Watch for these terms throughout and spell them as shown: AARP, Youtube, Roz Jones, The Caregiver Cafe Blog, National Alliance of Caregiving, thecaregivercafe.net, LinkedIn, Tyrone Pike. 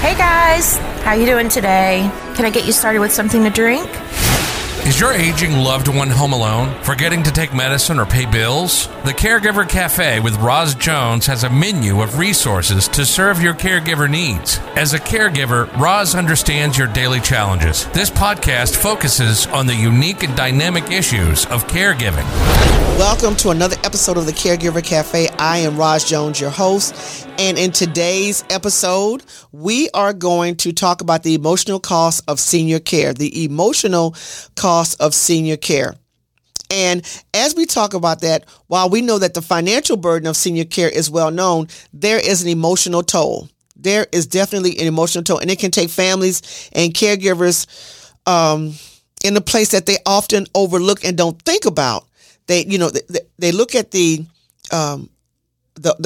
Hey guys, how you doing today? Can I get you started with something to drink? Is your aging loved one home alone, forgetting to take medicine or pay bills? The Caregiver Cafe with Roz Jones has a menu of resources to serve your caregiver needs. As a caregiver, Roz understands your daily challenges. This podcast focuses on the unique and dynamic issues of caregiving. Welcome to another episode of The Caregiver Cafe. I am Roz Jones, your host. And in today's episode, we are going to talk about the emotional cost of senior care, the emotional cost of senior care. And as we talk about that, while we know that the financial burden of senior care is well known, there is an emotional toll. There is definitely an emotional toll, and it can take families and caregivers in a place that they often overlook and don't think about. They look at the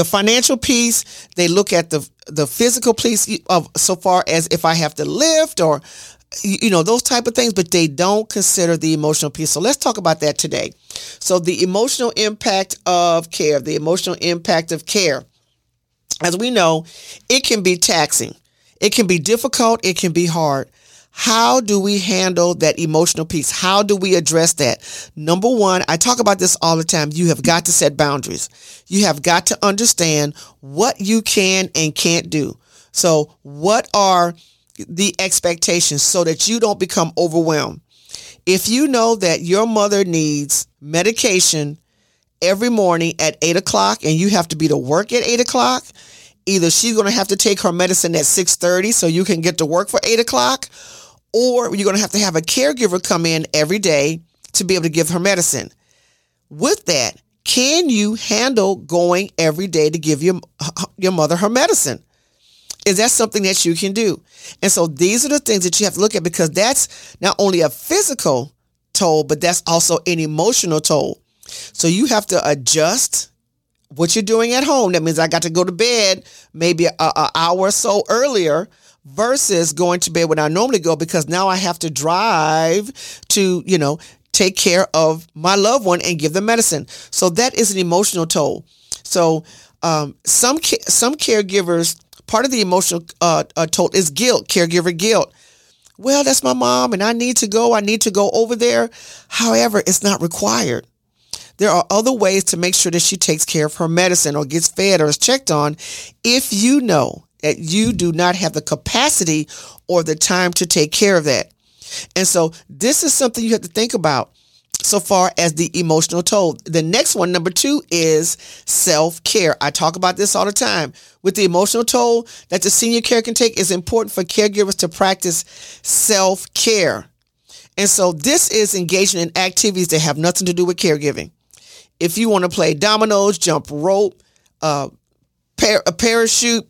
financial piece. They look at the physical piece of so far as if I have to lift or, those type of things, but they don't consider the emotional piece. So let's talk about that today. So the emotional impact of care, as we know, it can be taxing. It can be difficult. It can be hard. How do we handle that emotional piece? How do we address that? Number one, I talk about this all the time. You have got to set boundaries. You have got to understand what you can and can't do. So what are the expectations so that you don't become overwhelmed? If you know that your mother needs medication every morning at 8 o'clock and you have to be to work at 8 o'clock, either she's going to have to take her medicine at 6:30 so you can get to work for 8 o'clock, or you're going to have a caregiver come in every day to be able to give her medicine. With that, can you handle going every day to give your mother her medicine? Is that something that you can do? And so these are the things that you have to look at, because that's not only a physical toll, but that's also an emotional toll. So you have to adjust what you're doing at home. That means I got to go to bed maybe an hour or so earlier versus going to bed when I normally go, because now I have to drive to, take care of my loved one and give them medicine. So that is an emotional toll. So some caregivers, part of the emotional toll is guilt, caregiver guilt. Well, that's my mom and I need to go over there. However, it's not required. There are other ways to make sure that she takes care of her medicine or gets fed or is checked on if you know that you do not have the capacity or the time to take care of that. And so this is something you have to think about so far as the emotional toll. The next one, number two, is self-care. I talk about this all the time. With the emotional toll that the senior care can take, it's important for caregivers to practice self-care. And so this is engaging in activities that have nothing to do with caregiving. If you want to play dominoes, jump rope, a parachute,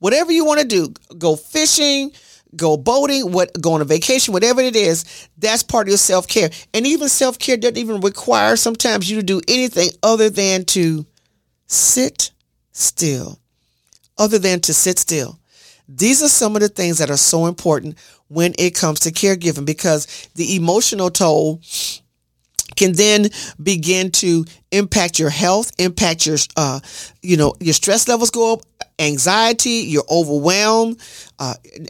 whatever you want to do, go fishing, go boating, go on a vacation, whatever it is, that's part of your self-care. And even self-care doesn't even require sometimes you to do anything other than to sit still, These are some of the things that are so important when it comes to caregiving, because the emotional toll can then begin to impact your health, impact your, your stress levels go up, anxiety, you're overwhelmed.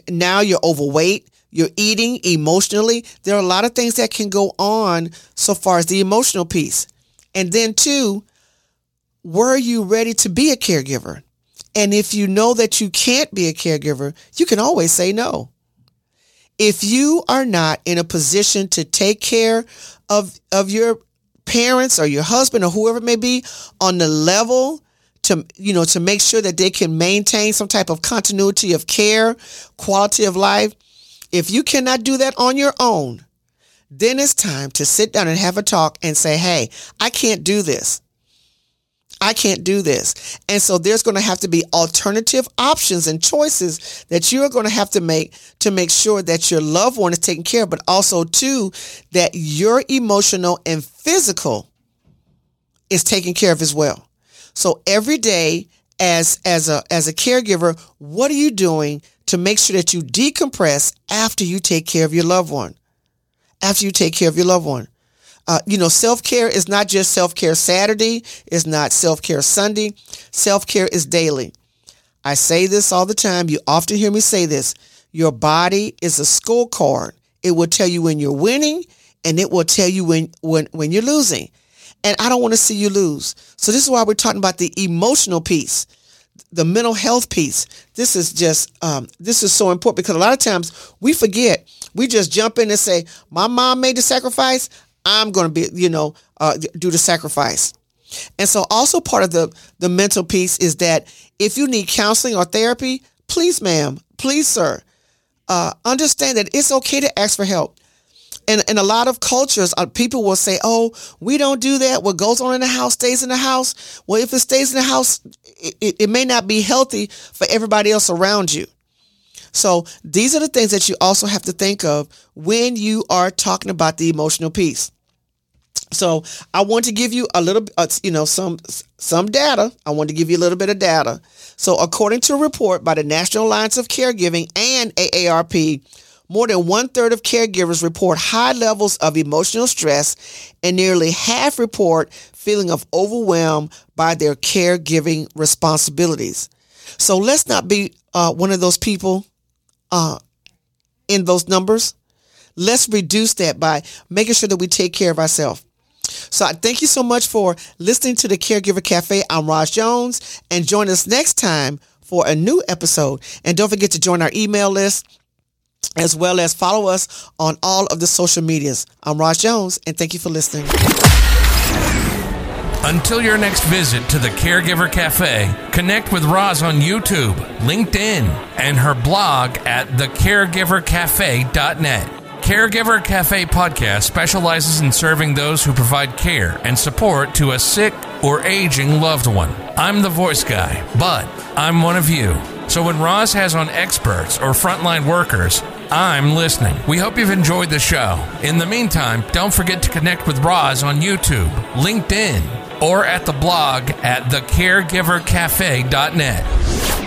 Now you're overweight, you're eating emotionally. There are a lot of things that can go on so far as the emotional piece. And then two, were you ready to be a caregiver? And if you know that you can't be a caregiver, you can always say no. If you are not in a position to take care of your parents or your husband or whoever it may be on the level to make sure that they can maintain some type of continuity of care, quality of life, if you cannot do that on your own, then it's time to sit down and have a talk and say, hey, I can't do this. And so there's going to have to be alternative options and choices that you're going to have to make sure that your loved one is taken care of, but also too, that your emotional and physical is taken care of as well. So every day as a caregiver, what are you doing to make sure that you decompress after you take care of your loved one? Self-care is not just self-care Saturday. It's not self-care Sunday. Self-care is daily. I say this all the time. You often hear me say this. Your body is a scorecard. It will tell you when you're winning, and it will tell you when you're losing. And I don't want to see you lose. So this is why we're talking about the emotional piece, the mental health piece. This is just, this is so important, because a lot of times we forget. We just jump in and say, my mom made the sacrifice. I'm going to be, do the sacrifice. And so also part of the mental piece is that if you need counseling or therapy, please, ma'am, please, sir, understand that it's okay to ask for help. And in a lot of cultures, people will say, oh, we don't do that. What goes on in the house stays in the house. Well, if it stays in the house, it may not be healthy for everybody else around you. So these are the things that you also have to think of when you are talking about the emotional piece. So I want to give you a little, some data. I want to give you a little bit of data. So according to a report by the National Alliance of Caregiving and AARP, more than 1/3 of caregivers report high levels of emotional stress, and nearly half report feeling of overwhelm by their caregiving responsibilities. So let's not be one of those people in those numbers. Let's reduce that by making sure that we take care of ourselves. So I thank you so much for listening to The Caregiver Cafe. I'm Roz Jones, and join us next time for a new episode. And don't forget to join our email list, as well as follow us on all of the social medias. I'm Roz Jones, and thank you for listening. Until your next visit to The Caregiver Cafe, connect with Roz on YouTube, LinkedIn, and her blog at thecaregivercafe.net. Caregiver Cafe Podcast specializes in serving those who provide care and support to a sick or aging loved one. I'm the voice guy, but I'm one of you. So when Roz has on experts or frontline workers, I'm listening. We hope you've enjoyed the show. In the meantime, don't forget to connect with Roz on YouTube, LinkedIn, or at the blog at thecaregivercafe.net.